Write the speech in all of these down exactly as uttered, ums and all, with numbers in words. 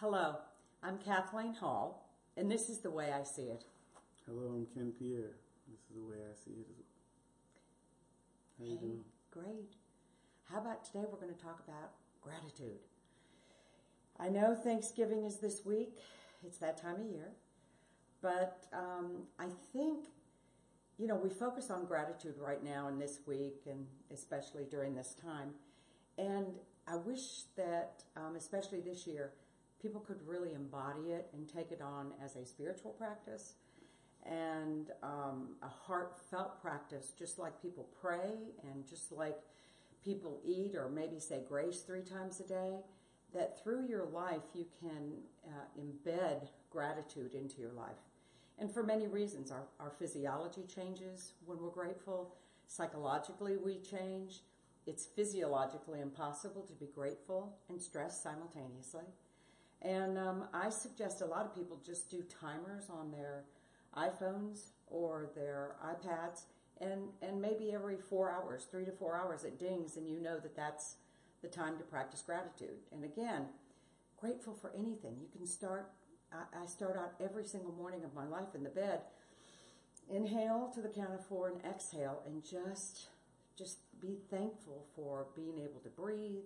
Hello, I'm Kathleen Hall, and this is the way I see it. Hello, I'm Ken Pierre. This is the way I see it. How you hey, doing? Great. How about today we're going to talk about gratitude. I know Thanksgiving is this week. It's that time of year. But um, I think, you know, we focus on gratitude right now and this week, and especially during this time. And I wish that, um, especially this year, people could really embody it and take it on as a spiritual practice and um, a heartfelt practice, just like people pray and just like people eat or maybe say grace three times a day, that through your life you can uh, embed gratitude into your life. And for many reasons, our, our physiology changes when we're grateful. Psychologically we change. It's physiologically impossible to be grateful and stressed simultaneously. And um, I suggest a lot of people just do timers on their iPhones or their iPads, and, and maybe every four hours, three to four hours it dings, and you know that that's the time to practice gratitude. And again, grateful for anything. You can start, I, I start out every single morning of my life in the bed, inhale to the count of four and exhale, and just, just be thankful for being able to breathe,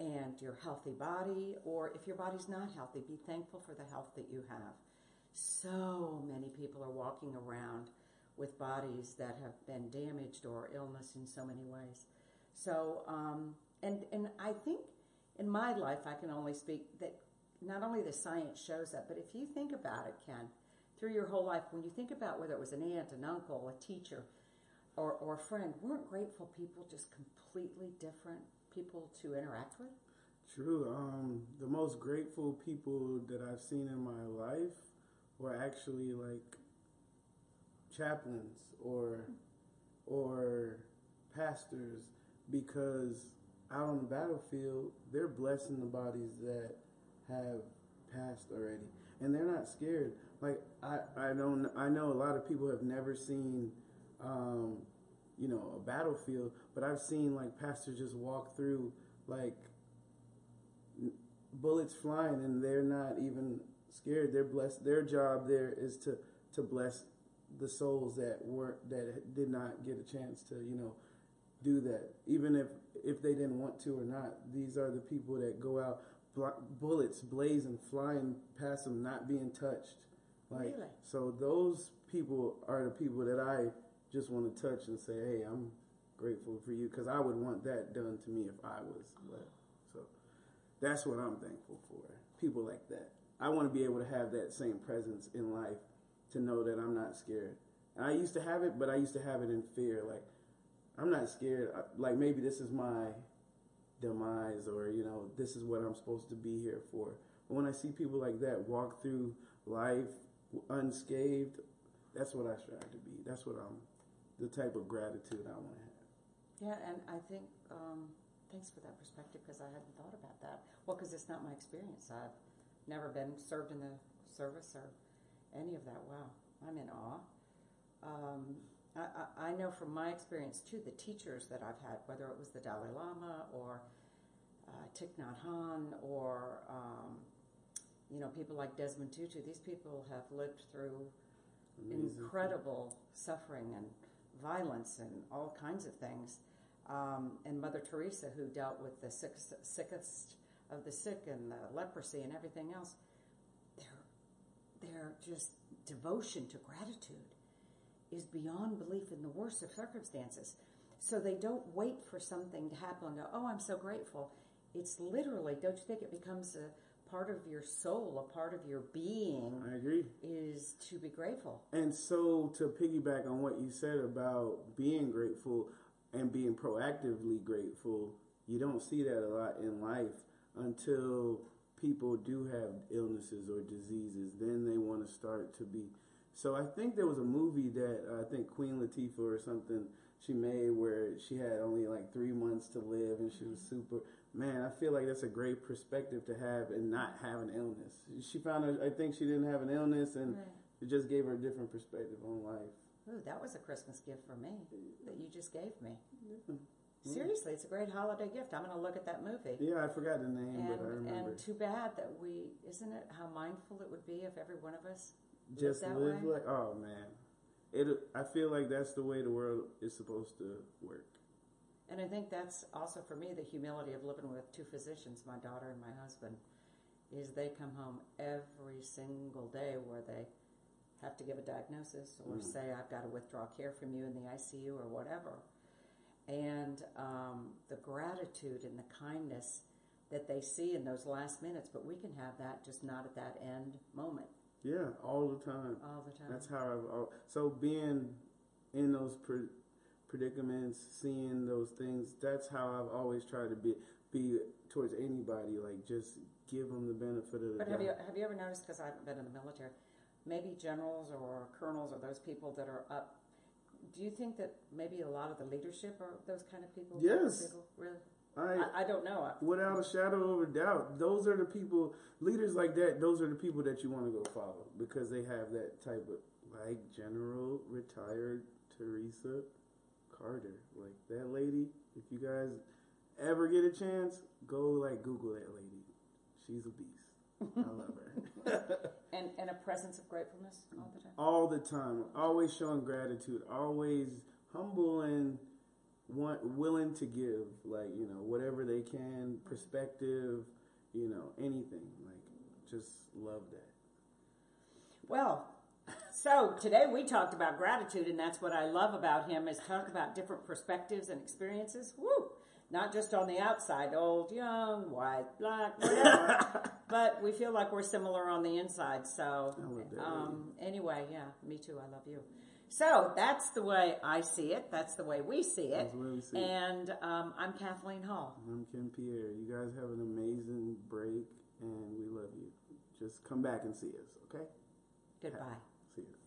and your healthy body, or if your body's not healthy, be thankful for the health that you have. So many people are walking around with bodies that have been damaged or illness in so many ways. So, um, and, and I think in my life I can only speak that not only the science shows that, but if you think about it, Ken, through your whole life, when you think about whether it was an aunt, an uncle, a teacher, or, or a friend, weren't grateful people just completely different people to interact with? True. Um, the most grateful people that I've seen in my life were actually like chaplains or or pastors, because out on the battlefield they're blessing the bodies that have passed already, and they're not scared. Like I, I don't I know a lot of people have never seen um, you know, a battlefield, but I've seen like pastors just walk through like bullets flying, and they're not even scared. They're blessed. Their job there is to to bless the souls that were that did not get a chance to, you know, do that, even if if they didn't want to or not. These are the people that go out, bullets blazing, flying past them, not being touched. Like, really? So those people are the people that I just want to touch and say, hey, I'm grateful for you, because I would want that done to me if I was. But, so that's what I'm thankful for, people like that. I want to be able to have that same presence in life, to know that I'm not scared. And I used to have it, but I used to have it in fear. Like, I'm not scared. I, like, maybe this is my demise, or, you know, this is what I'm supposed to be here for. But when I see people like that walk through life unscathed, that's what I strive to be. That's what I'm the type of gratitude I want to have. Yeah, and I think, um, thanks for that perspective, because I hadn't thought about that. Well, because it's not my experience. I've never been served in the service or any of that. Wow, I'm in awe. Um, I, I, I know from my experience, too, the teachers that I've had, whether it was the Dalai Lama or uh, Thich Nhat Hanh or, um, you know, people like Desmond Tutu, these people have lived through amazing, incredible suffering and violence and all kinds of things, um, and Mother Teresa, who dealt with the sick, sickest of the sick and the leprosy and everything else, their, their just devotion to gratitude is beyond belief in the worst of circumstances. So they don't wait for something to happen and go, oh, I'm so grateful. It's literally, don't you think it becomes a part of your soul, a part of your being? I agree. Is to be grateful. And so to piggyback on what you said about being grateful and being proactively grateful, you don't see that a lot in life until people do have illnesses or diseases. Then they want to start to be. So I think there was a movie that I think Queen Latifah or something she made, where she had only like three months to live, and she was super, man, I feel like that's a great perspective to have, and not have an illness. She found out, I think she didn't have an illness, and right, it just gave her a different perspective on life. Ooh, that was a Christmas gift for me that you just gave me. Yeah. Seriously, it's a great holiday gift. I'm going to look at that movie. Yeah, I forgot the name, and, but I remember. And too bad that we, isn't it how mindful it would be if every one of us just lived that live way? Like, oh man. It, I feel like that's the way the world is supposed to work. And I think that's also for me the humility of living with two physicians, my daughter and my husband, is they come home every single day where they have to give a diagnosis or mm. say, I've got to withdraw care from you in the I C U or whatever. And um, the gratitude and the kindness that they see in those last minutes, but we can have that just not at that end moment. Yeah, all the time. All the time. That's how I've... All, so being in those pre predicaments, seeing those things, that's how I've always tried to be be towards anybody, like just give them the benefit of the But have you, have you ever noticed, because I haven't been in the military, maybe generals or colonels or those people that are up, do you think that maybe a lot of the leadership are those kind of people? Yes. People, really? I, I, I don't know. Without a shadow of a doubt, those are the people, leaders like that, those are the people that you want to go follow because they have that type of, like General Retired Teresa Carter. Like that lady, if you guys ever get a chance, go like Google that lady. She's a beast. I love her. and, and a presence of gratefulness all the time? All the time. Always showing gratitude. Always humble and want, willing to give, like, you know, whatever they can, perspective, you know, anything. Like, just love that. Well, so today we talked about gratitude, and that's what I love about him is talk about different perspectives and experiences. Woo! Not just on the outside, old, young, white, black, whatever. But we feel like we're similar on the inside. So um, anyway, yeah, me too. I love you. So that's the way I see it. That's the way we see it. That's the way we see it. And um, I'm Kathleen Hall. And I'm Ken Pierre. You guys have an amazing break, and we love you. Just come back and see us, okay? Goodbye. See you.